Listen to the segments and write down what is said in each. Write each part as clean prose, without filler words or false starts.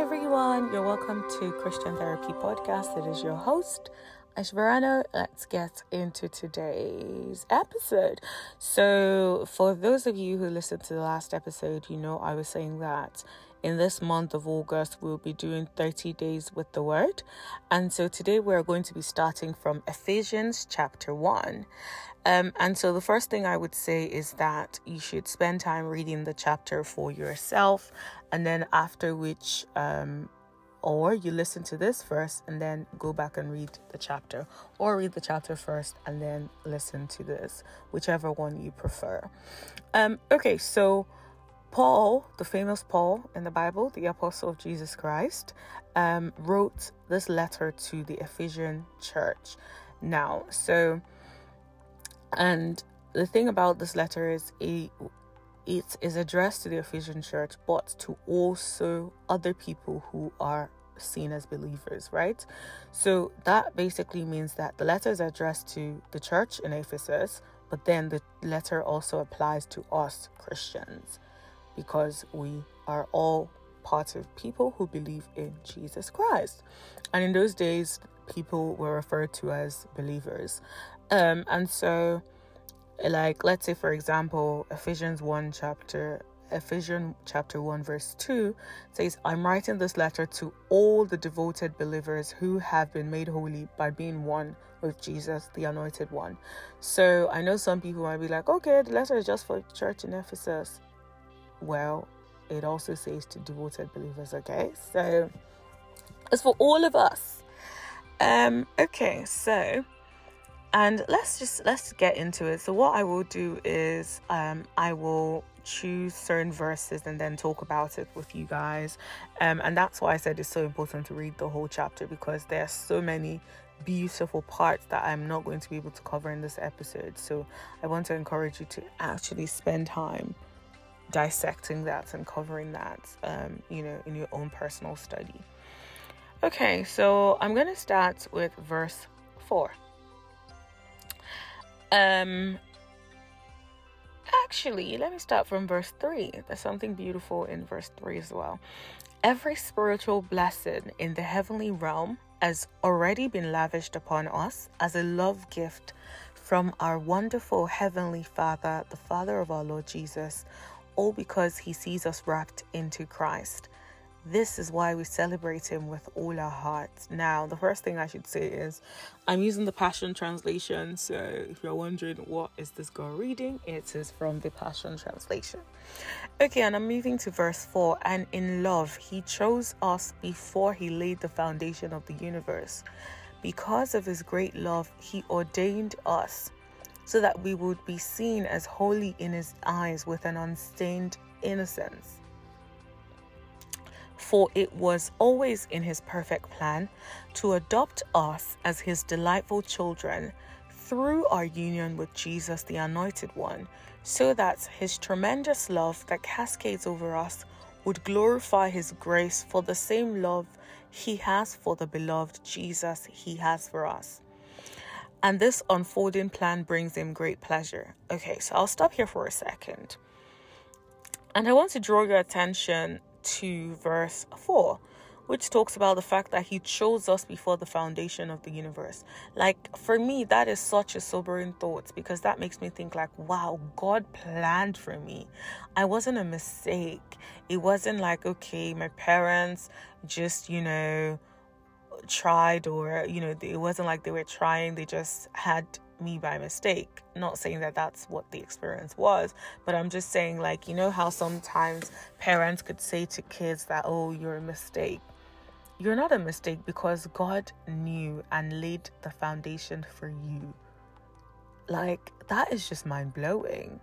Hi everyone, you're welcome to Christian Therapy Podcast. It is your host, Ashverano. Let's get into today's episode. So for those of you who listened to the last episode, you know I was saying that in this month of August, we'll be doing 30 days with the Word. And so today we're going to be starting from Ephesians chapter 1. And so the first thing I would say is that you should spend time reading the chapter for yourself. And then after which, or you listen to this first and then go back and read the chapter, or read the chapter first and then listen to this, whichever one you prefer. Okay, so Paul, the famous Paul in the Bible, the apostle of Jesus Christ, wrote this letter to the Ephesian church. Now, so, and the thing about this letter is it is addressed to the Ephesian church, but to also other people who are seen as believers, right? So that basically means that the letter is addressed to the church in Ephesus, but then the letter also applies to us Christians, because we are all part of people who believe in Jesus Christ. And in those days, people were referred to as believers. And so, like, let's say, for example, Ephesians chapter 1 verse 2 says, I'm writing this letter to all the devoted believers who have been made holy by being one with Jesus, the Anointed One. So I know some people might be like, okay, the letter is just for the church in Ephesus. Well, it also says to devoted believers, okay? So it's for all of us. Okay, so, and let's get into it. So what I will do is I will choose certain verses and then talk about it with you guys. And that's why I said it's so important to read the whole chapter, because there are so many beautiful parts that I'm not going to be able to cover in this episode. So I want to encourage you to actually spend time dissecting that and covering that, in your own personal study. Okay, so I'm going to start with verse 4. Actually, let me start from verse 3. There's something beautiful in verse 3 as well. Every spiritual blessing in the heavenly realm has already been lavished upon us as a love gift from our wonderful heavenly Father, the Father of our Lord Jesus, all because he sees us wrapped into Christ. This is why we celebrate him with all our hearts. Now, the first thing I should say is I'm using the Passion Translation. So if you're wondering what is this girl reading, it is from the Passion Translation. Okay, and I'm moving to verse 4. And in love, he chose us before he laid the foundation of the universe. Because of his great love, he ordained us so that we would be seen as holy in his eyes with an unstained innocence. For it was always in his perfect plan to adopt us as his delightful children through our union with Jesus, the Anointed One, so that his tremendous love that cascades over us would glorify his grace for the same love he has for the beloved Jesus he has for us. And this unfolding plan brings him great pleasure. Okay, so I'll stop here for a second. And I want to draw your attention to verse 4, which talks about the fact that he chose us before the foundation of the universe. Like, for me, that is such a sobering thought, because that makes me think like, wow, God planned for me. I wasn't a mistake. It wasn't like, okay, my parents just, tried, or it wasn't like they were trying, they just had me by mistake. Not saying that that's what the experience was, but I'm just saying, like, you know how sometimes parents could say to kids that, oh, you're a mistake. You're not a mistake, because God knew and laid the foundation for you. Like, that is just mind-blowing.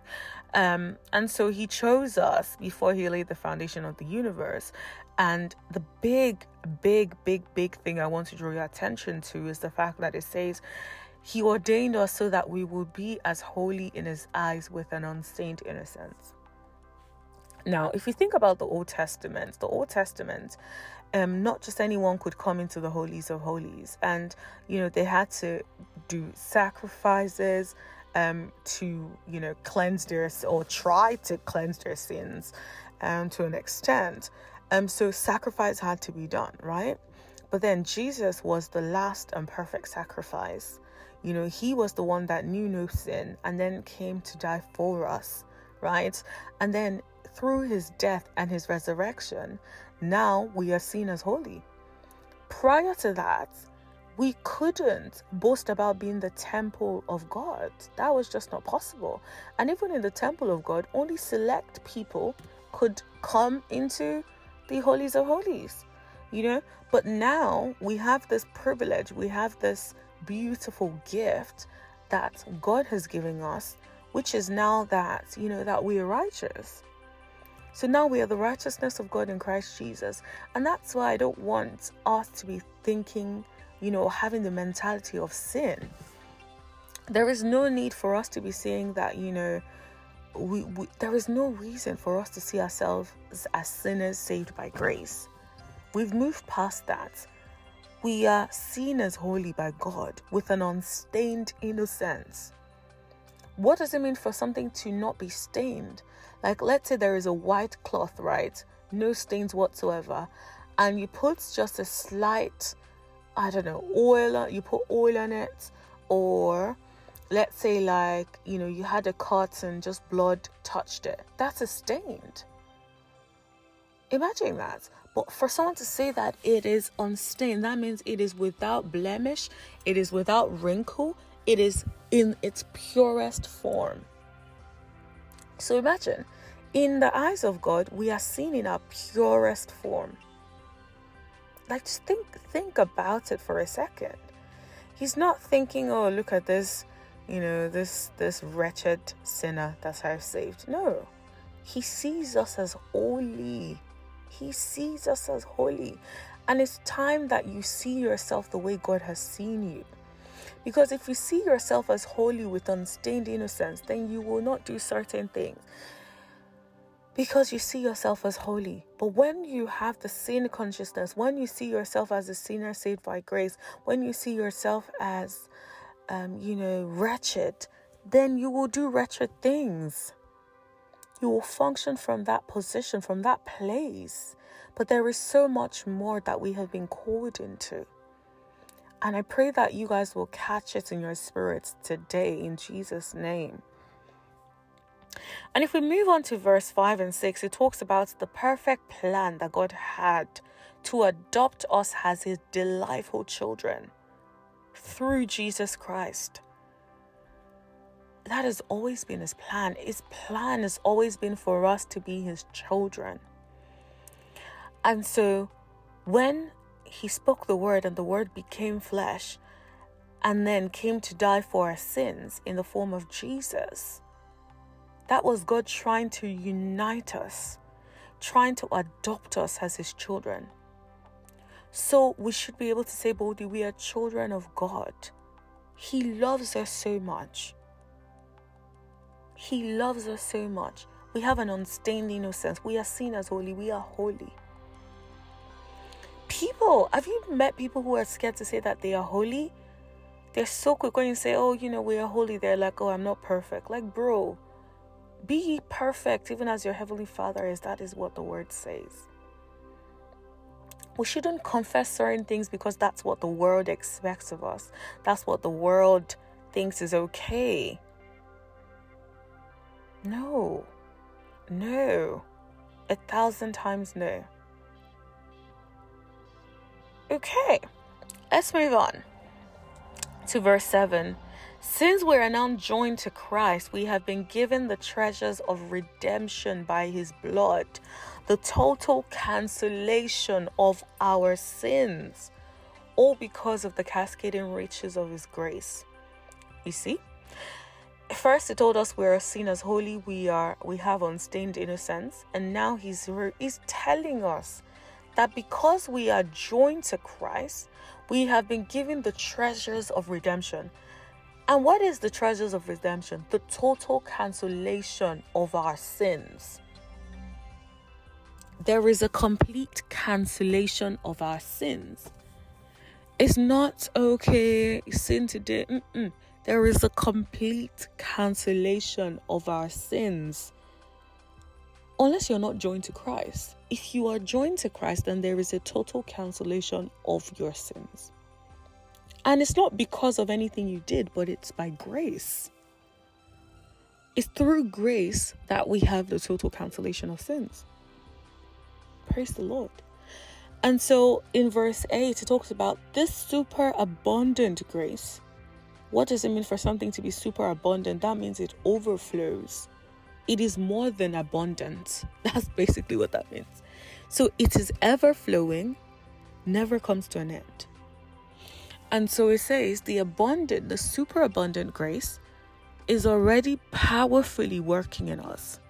And so he chose us before he laid the foundation of the universe. And the big thing I want to draw your attention to is the fact that it says he ordained us so that we will be as holy in his eyes with an unstained innocence. Now, if you think about the Old Testament, not just anyone could come into the holies of holies. And, they had to do sacrifices to, cleanse their, or try to cleanse their sins to an extent. So sacrifice had to be done, right? But then Jesus was the last and perfect sacrifice. You know, he was the one that knew no sin and then came to die for us, right? And then through his death and his resurrection, now we are seen as holy. Prior to that, we couldn't boast about being the temple of God. That was just not possible. And even in the temple of God, only select people could come into the holies of holies, you know. But now we have this privilege, we have this beautiful gift that God has given us, which is now that, you know, that we are righteous. So now we are the righteousness of God in Christ Jesus. And that's why I don't want us to be thinking, you know, having the mentality of sin. There is no need for us to be saying that, you know, there is no reason for us to see ourselves as sinners saved by grace. We've moved past that. We are seen as holy by God with an unstained innocence. What does it mean for something to not be stained? Like, let's say there is a white cloth, right? No stains whatsoever. And you put just a slight, I don't know, oil. You put oil on it. Or let's say, like, you know, you had a cut and just blood touched it. That's a stained. Imagine that. But for someone to say that it is unstained, that means it is without blemish. It is without wrinkle. It is in its purest form. So imagine, in the eyes of God, we are seen in our purest form. Like, just think about it for a second. He's not thinking, oh, look at this, you know, this wretched sinner that's saved. No, he sees us as holy. He sees us as holy. And it's time that you see yourself the way God has seen you. Because if you see yourself as holy with unstained innocence, then you will not do certain things. Because you see yourself as holy. But when you have the sin consciousness, when you see yourself as a sinner saved by grace, when you see yourself as, you know, wretched, then you will do wretched things. You will function from that position, from that place. But there is so much more that we have been called into. And I pray that you guys will catch it in your spirits today in Jesus' name. And if we move on to verse 5 and 6, it talks about the perfect plan that God had to adopt us as his delightful children through Jesus Christ. That has always been his plan. His plan has always been for us to be his children. And so when he spoke the word and the word became flesh and then came to die for our sins in the form of Jesus, that was God trying to unite us, trying to adopt us as his children. So we should be able to say boldly, we are children of God. He loves us so much. He loves us so much. We have an unstained innocence. We are seen as holy. We are holy. People, have you met people who are scared to say that they are holy? They're so quick when you say, oh, you know, we are holy. They're like, oh, I'm not perfect. Like, bro, be ye perfect even as your heavenly Father is. That is what the word says. We shouldn't confess certain things because that's what the world expects of us. That's what the world thinks is okay. No, 1,000 times no. Okay, let's move on to verse 7. Since we are now joined to Christ, we have been given the treasures of redemption by his blood, the total cancellation of our sins, all because of the cascading riches of his grace. You see? First, he told us we are seen as holy, we have unstained innocence, and now he's telling us that because we are joined to Christ, we have been given the treasures of redemption. And what is the treasures of redemption? The total cancellation of our sins. There is a complete cancellation of our sins. It's not okay, sin today. There is a complete cancellation of our sins. Unless you're not joined to Christ. If you are joined to Christ, then there is a total cancellation of your sins. And it's not because of anything you did, but it's by grace. It's through grace that we have the total cancellation of sins. Praise the Lord. And so in verse 8, it talks about this super abundant grace. What does it mean for something to be super abundant? That means it overflows. It is more than abundant. That's basically what that means. So it is ever flowing, never comes to an end. And so it says the super abundant grace is already powerfully working in us.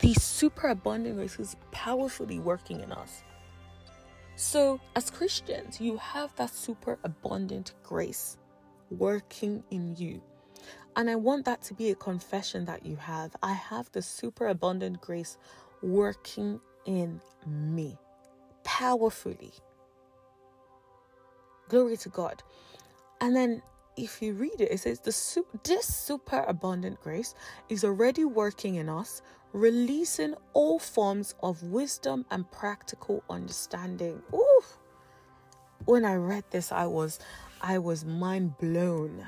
The super abundant grace is powerfully working in us. So as Christians, you have that super abundant grace working in you. And I want that to be a confession that you have. I have the superabundant grace working in me powerfully. Glory to God. And then if you read it, it says this superabundant grace is already working in us, releasing all forms of wisdom and practical understanding. Ooh! When I read this, I was mind blown.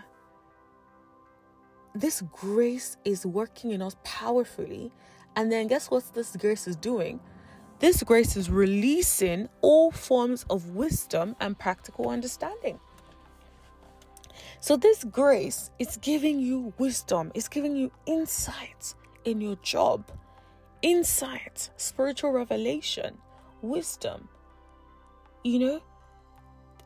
This grace is working in us powerfully. And then guess what this grace is doing? This grace is releasing all forms of wisdom and practical understanding. So this grace is giving you wisdom. It's giving you insight in your job. Insight, spiritual revelation, wisdom. You know,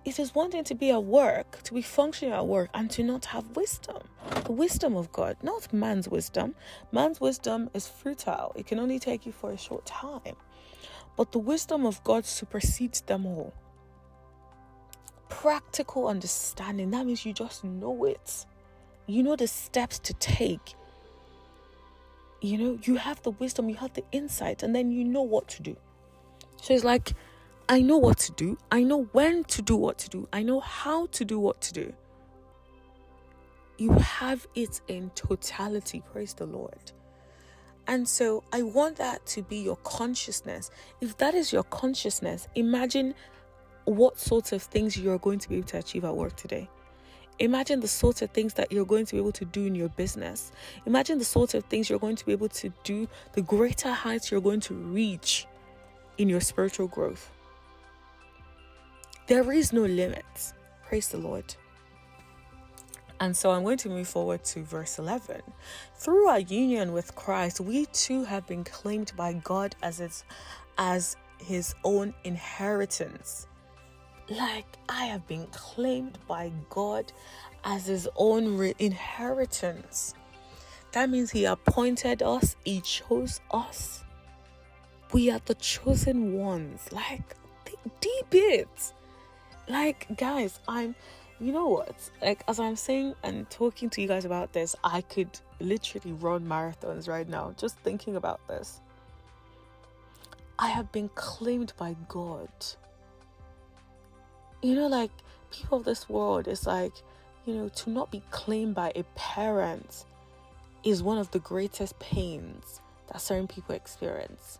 it is one thing to be at work, to be functioning at work, and to not have wisdom. The wisdom of God, not man's wisdom. Man's wisdom is futile. It can only take you for a short time. But the wisdom of God supersedes them all. Practical understanding, that means you just know it. You know the steps to take. You know, you have the wisdom, you have the insight, and then you know what to do. So it's like, I know what to do. I know when to do what to do. I know how to do what to do. You have it in totality. Praise the Lord. And so I want that to be your consciousness. If that is your consciousness, imagine what sorts of things you're going to be able to achieve at work today. Imagine the sorts of things that you're going to be able to do in your business. Imagine the sorts of things you're going to be able to do, the greater heights you're going to reach in your spiritual growth. There is no limit. Praise the Lord. And so I'm going to move forward to verse 11. Through our union with Christ, we too have been claimed by God as his own inheritance. Like, I have been claimed by God as his own inheritance. That means he appointed us. He chose us. We are the chosen ones. Like, deep it. Like, guys, you know what? Like, as I'm saying and talking to you guys about this, I could literally run marathons right now just thinking about this. I have been claimed by God. You know, like, people of this world, it's like, you know, to not be claimed by a parent is one of the greatest pains that certain people experience.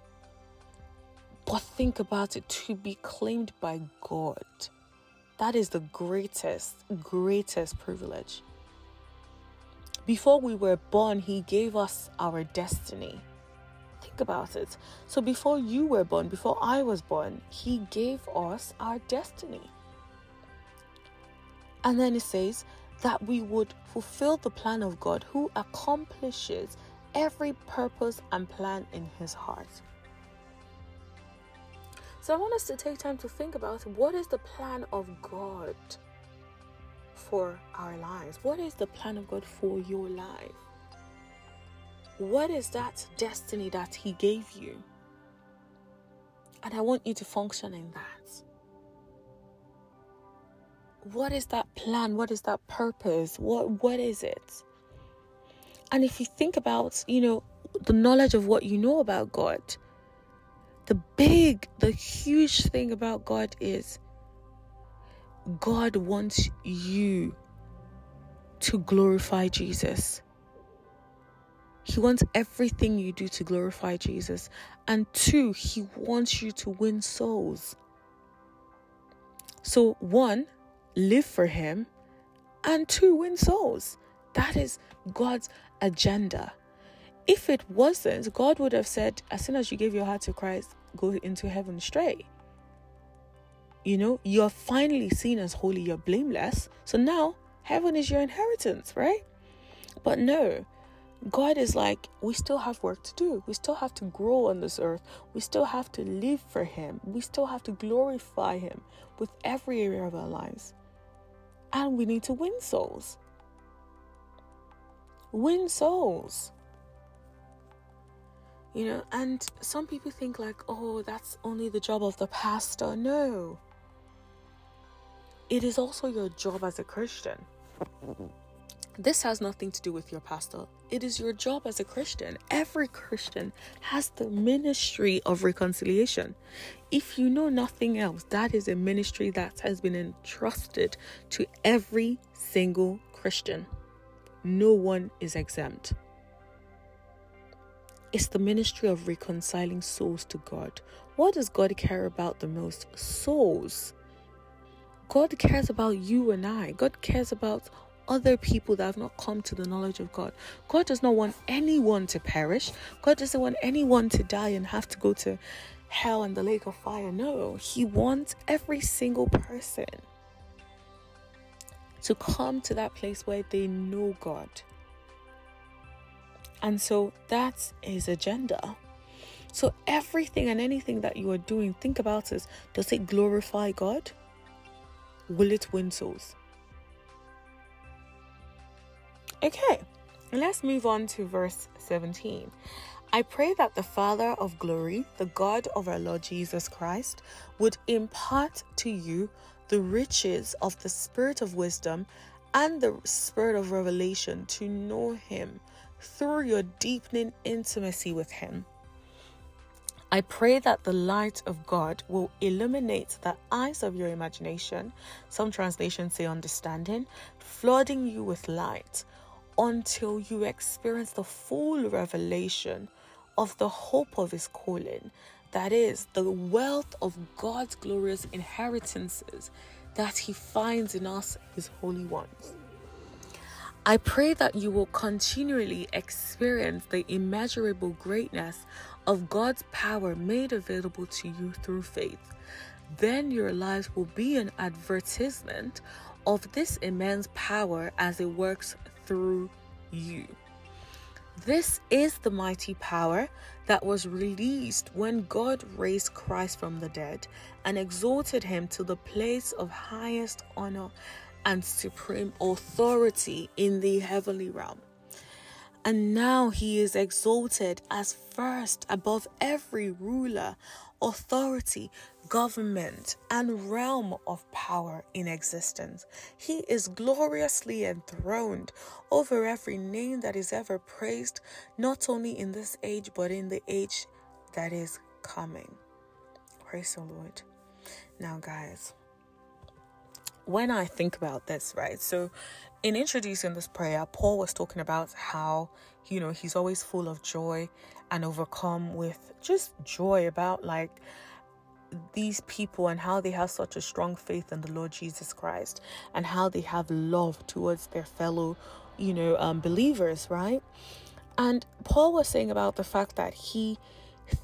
But think about it, to be claimed by God. That is the greatest privilege. Before we were born, he gave us our destiny. Think about it. So before you were born, before I was born, he gave us our destiny. And then it says that we would fulfill the plan of God, who accomplishes every purpose and plan in his heart. So I want us to take time to think about what is the plan of God for our lives? What is the plan of God for your life? What is that destiny that he gave you? And I want you to function in that. What is that plan? What is that purpose? What is it? And if you think about, you know, the knowledge of what you know about God, the huge thing about God is God wants you to glorify Jesus. He wants everything you do to glorify Jesus. And two, he wants you to win souls. So one, live for him, and two, win souls. That is God's agenda. If it wasn't, God would have said, as soon as you give your heart to Christ, go into heaven straight. You know, you're finally seen as holy, you're blameless. So now heaven is your inheritance, right? But no, God is like, we still have work to do. We still have to grow on this earth. We still have to live for him. We still have to glorify him with every area of our lives. And we need to win souls. Win souls. You know, and some people think like, oh, that's only the job of the pastor. No. It is also your job as a Christian. This has nothing to do with your pastor. It is your job as a Christian. Every Christian has the ministry of reconciliation. If you know nothing else, that is a ministry that has been entrusted to every single Christian. No one is exempt. It's the ministry of reconciling souls to God. What does God care about the most? Souls. God cares about you and I. God cares about other people that have not come to the knowledge of God. God does not want anyone to perish. God doesn't want anyone to die and have to go to hell and the lake of fire. No, he wants every single person to come to that place where they know God. And so that's his agenda. So everything and anything that you are doing, think about it. Does it glorify God? Will it win souls? Okay, let's move on to verse 17. I pray that the Father of glory, the God of our Lord Jesus Christ, would impart to you the riches of the spirit of wisdom and the spirit of revelation to know him, through your deepening intimacy with him. I pray that the light of God will illuminate the eyes of your imagination, some translations say understanding, flooding you with light until you experience the full revelation of the hope of his calling, that is, the wealth of God's glorious inheritances that he finds in us, his holy ones. I pray that you will continually experience the immeasurable greatness of God's power made available to you through faith. Then your lives will be an advertisement of this immense power as it works through you. This is the mighty power that was released when God raised Christ from the dead and exalted him to the place of highest honor and supreme authority in the heavenly realm. And now he is exalted as first above every ruler, authority, government, and realm of power in existence. He is gloriously enthroned over every name that is ever praised, not only in this age, but in the age that is coming. Praise the Lord. Now, guys, when I think about this, right? So in introducing this prayer, Paul was talking about how, you know, he's always full of joy and overcome with just joy about like these people and how they have such a strong faith in the Lord Jesus Christ and how they have love towards their fellow, you know, believers, right? And Paul was saying about the fact that he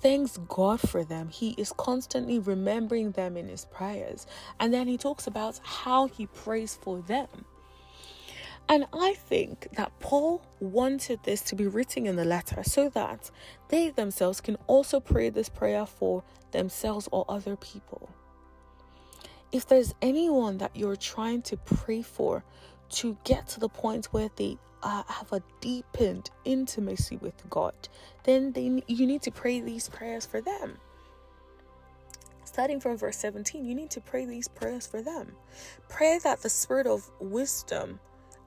thanks God for them. He is constantly remembering them in his prayers. And then he talks about how he prays for them. And I think that Paul wanted this to be written in the letter so that they themselves can also pray this prayer for themselves or other people. If there's anyone that you're trying to pray for to get to the point where they have a deepened intimacy with God, then you need to pray these prayers for them. Starting from verse 17, you need to pray these prayers for them. Pray that the spirit of wisdom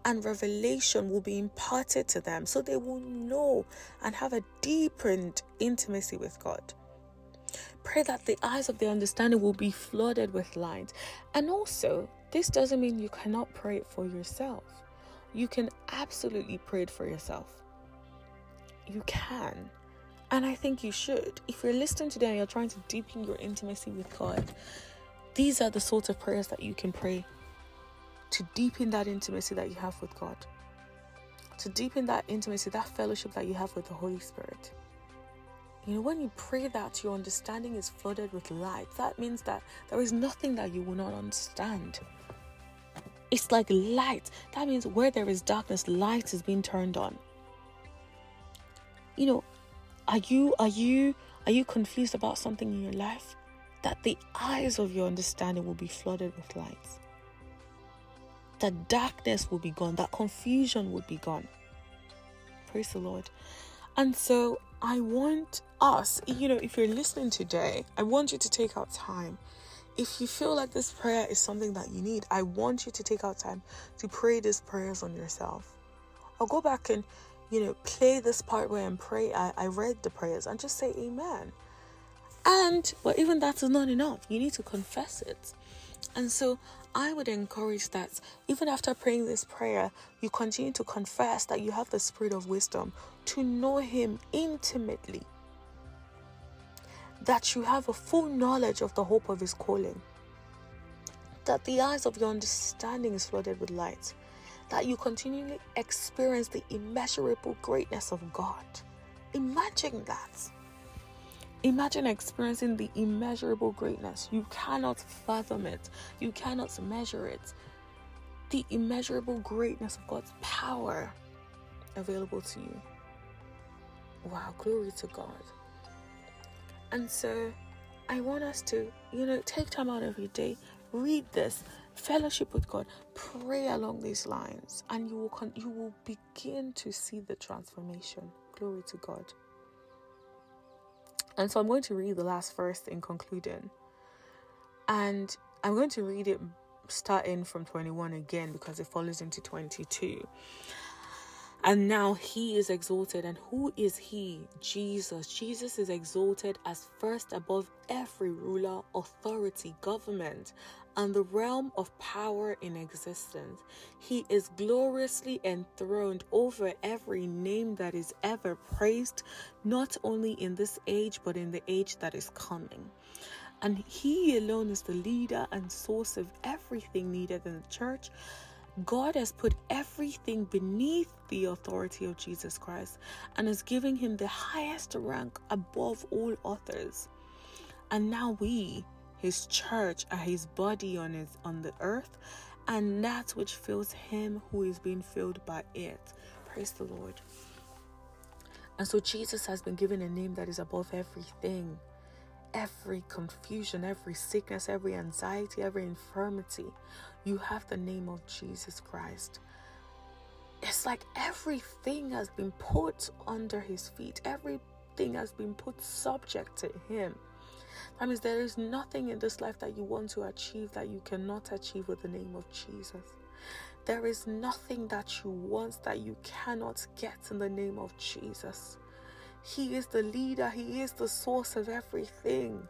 and revelation will be imparted to them so they will know and have a deepened intimacy with God. Pray that the eyes of their understanding will be flooded with light. And also, this doesn't mean you cannot pray it for yourself. You can absolutely pray it for yourself. you can. And I think you should. If you're listening today and you're trying to deepen your intimacy with God, these are the sorts of prayers that you can pray to deepen that intimacy that you have with God, to deepen that intimacy, that fellowship that you have with the Holy Spirit. You know, when you pray that, your understanding is flooded with light. That means that there is nothing that you will not understand. It's like light. That means where there is darkness, light is being turned on. You know, are you confused about something in your life? That the eyes of your understanding will be flooded with light. That darkness will be gone. That confusion will be gone. Praise the Lord. And so I want us, you know, if you're listening today, I want you to take out time. If you feel like this prayer is something that you need, I want you to take out time to pray these prayers on yourself. I'll go back and, you know, play this part where I'm praying. I read the prayers and just say amen. And, well, even that is not enough. You need to confess it. And so I would encourage that even after praying this prayer, you continue to confess that you have the spirit of wisdom to know Him intimately, that you have a full knowledge of the hope of His calling, that the eyes of your understanding is flooded with light, that you continually experience the immeasurable greatness of God. Imagine that. Imagine experiencing the immeasurable greatness. You cannot fathom it. You cannot measure it. The immeasurable greatness of God's power available to you. Wow, glory to God. And so I want us to, you know, take time out of your day, read this, fellowship with God, pray along these lines, and you will begin to see the transformation. Glory to God. And so I'm going to read the last verse in concluding. And I'm going to read it starting from 21 again, because it follows into 22. And now He is exalted. And who is He? Jesus. Jesus is exalted as first above every ruler, authority, government, and the realm of power in existence. He is gloriously enthroned over every name that is ever praised, not only in this age, but in the age that is coming. And He alone is the leader and source of everything needed in the church. God has put everything beneath the authority of Jesus Christ and is giving Him the highest rank above all others. And now we, His church, are His body on the earth, and that which fills Him who is being filled by it. Praise the Lord. And so Jesus has been given a name that is above everything. Every confusion, every sickness, every anxiety, every infirmity, you have the name of Jesus Christ. It's like everything has been put under His feet. Everything has been put subject to Him. That means there is nothing in this life that you want to achieve that you cannot achieve with the name of Jesus. There is nothing that you want that you cannot get in the name of Jesus. He is the leader. He is the source of everything.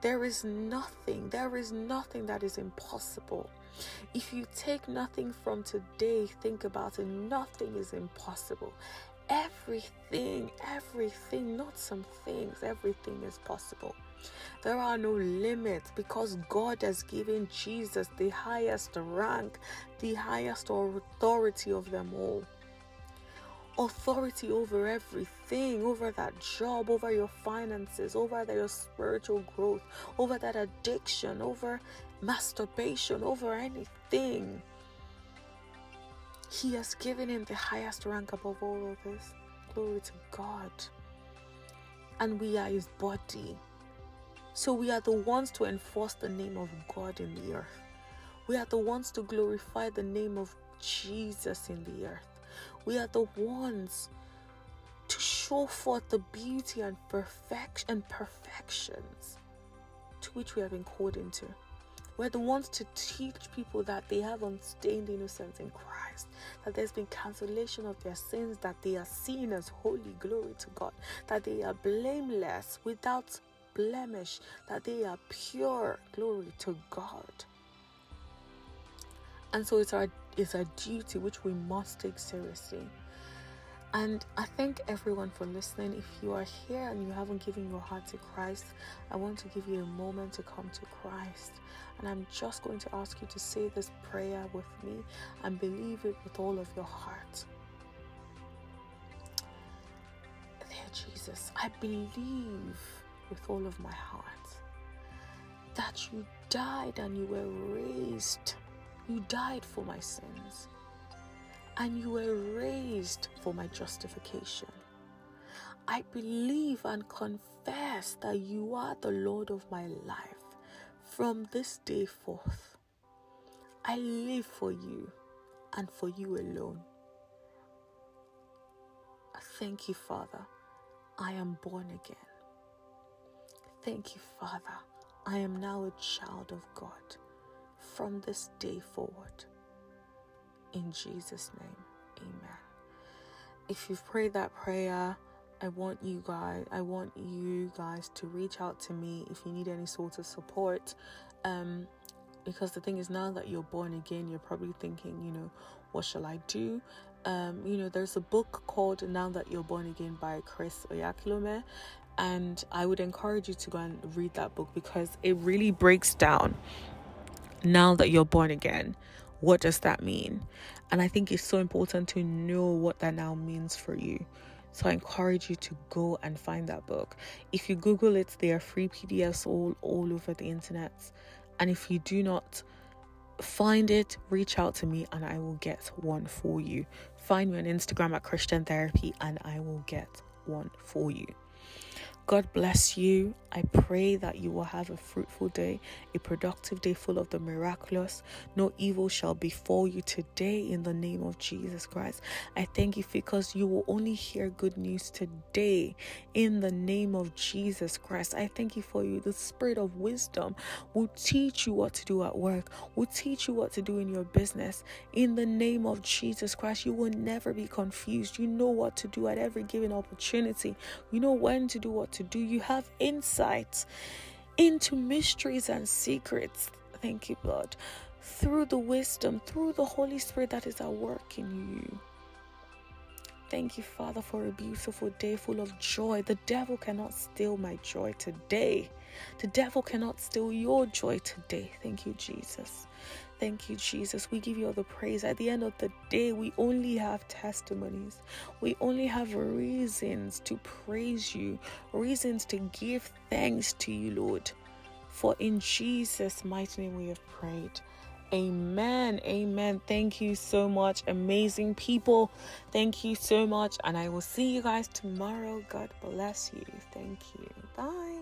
There is nothing that is impossible. If you take nothing from today, think about it. Nothing is impossible. Everything, not some things, everything is possible. There are no limits because God has given Jesus the highest rank, the highest authority of them all. Authority over everything, over that job, over your finances, over your spiritual growth, over that addiction, over masturbation, over anything. He has given Him the highest rank above all of this. Glory to God. And we are His body. So we are the ones to enforce the name of God in the earth. We are the ones to glorify the name of Jesus in the earth. We are the ones to show forth the beauty and perfections to which we have been called into. We're the ones to teach people that they have unstained innocence in Christ, that there's been cancellation of their sins, that they are seen as holy, glory to God, that they are blameless, without blemish, that they are pure, glory to God. And so it's our duty which we must take seriously. And I thank everyone for listening. If you are here and you haven't given your heart to Christ, I want to give you a moment to come to Christ. And I'm just going to ask you to say this prayer with me and believe it with all of your heart. Dear Jesus, I believe with all of my heart that you died and you were raised. You died for my sins. And you were raised for my justification. I believe and confess that you are the Lord of my life from this day forth. I live for you and for you alone. Thank you, Father. I am born again. Thank you, Father. I am now a child of God from this day forward. In Jesus' name, amen. If you've prayed that prayer, I want you guys to reach out to me if you need any sort of support. Because the thing is, now that you're born again, you're probably thinking, what shall I do? There's a book called Now That You're Born Again by Chris Oyakilome. And I would encourage you to go and read that book, because it really breaks down, now that you're born again, what does that mean? And I think it's so important to know what that now means for you. So I encourage you to go and find that book. If you Google it, there are free PDFs all over the internet. And if you do not find it, reach out to me and I will get one for you. Find me on Instagram at Christian Therapy and I will get one for you. God bless you. I pray that you will have a fruitful day, a productive day full of the miraculous. No evil shall befall you today in the name of Jesus Christ. I thank you because you will only hear good news today in the name of Jesus Christ. I thank you for you. The spirit of wisdom will teach you what to do at work, will teach you what to do in your business. In the name of Jesus Christ, you will never be confused. You know what to do at every given opportunity. You know when to do what to do. You have insight into mysteries and secrets. Thank you, Lord, through the wisdom, through the Holy Spirit that is at work in you. Thank you, Father, for a beautiful day full of joy. The devil cannot steal my joy today. The devil cannot steal your joy today. Thank you, Jesus. Thank you, Jesus. We give you all the praise. At the end of the day, we only have testimonies. We only have reasons to praise you, reasons to give thanks to you, Lord. For in Jesus' mighty name we have prayed. Amen. Amen. Thank you so much, amazing people. Thank you so much. And I will see you guys tomorrow. God bless you. Thank you. Bye.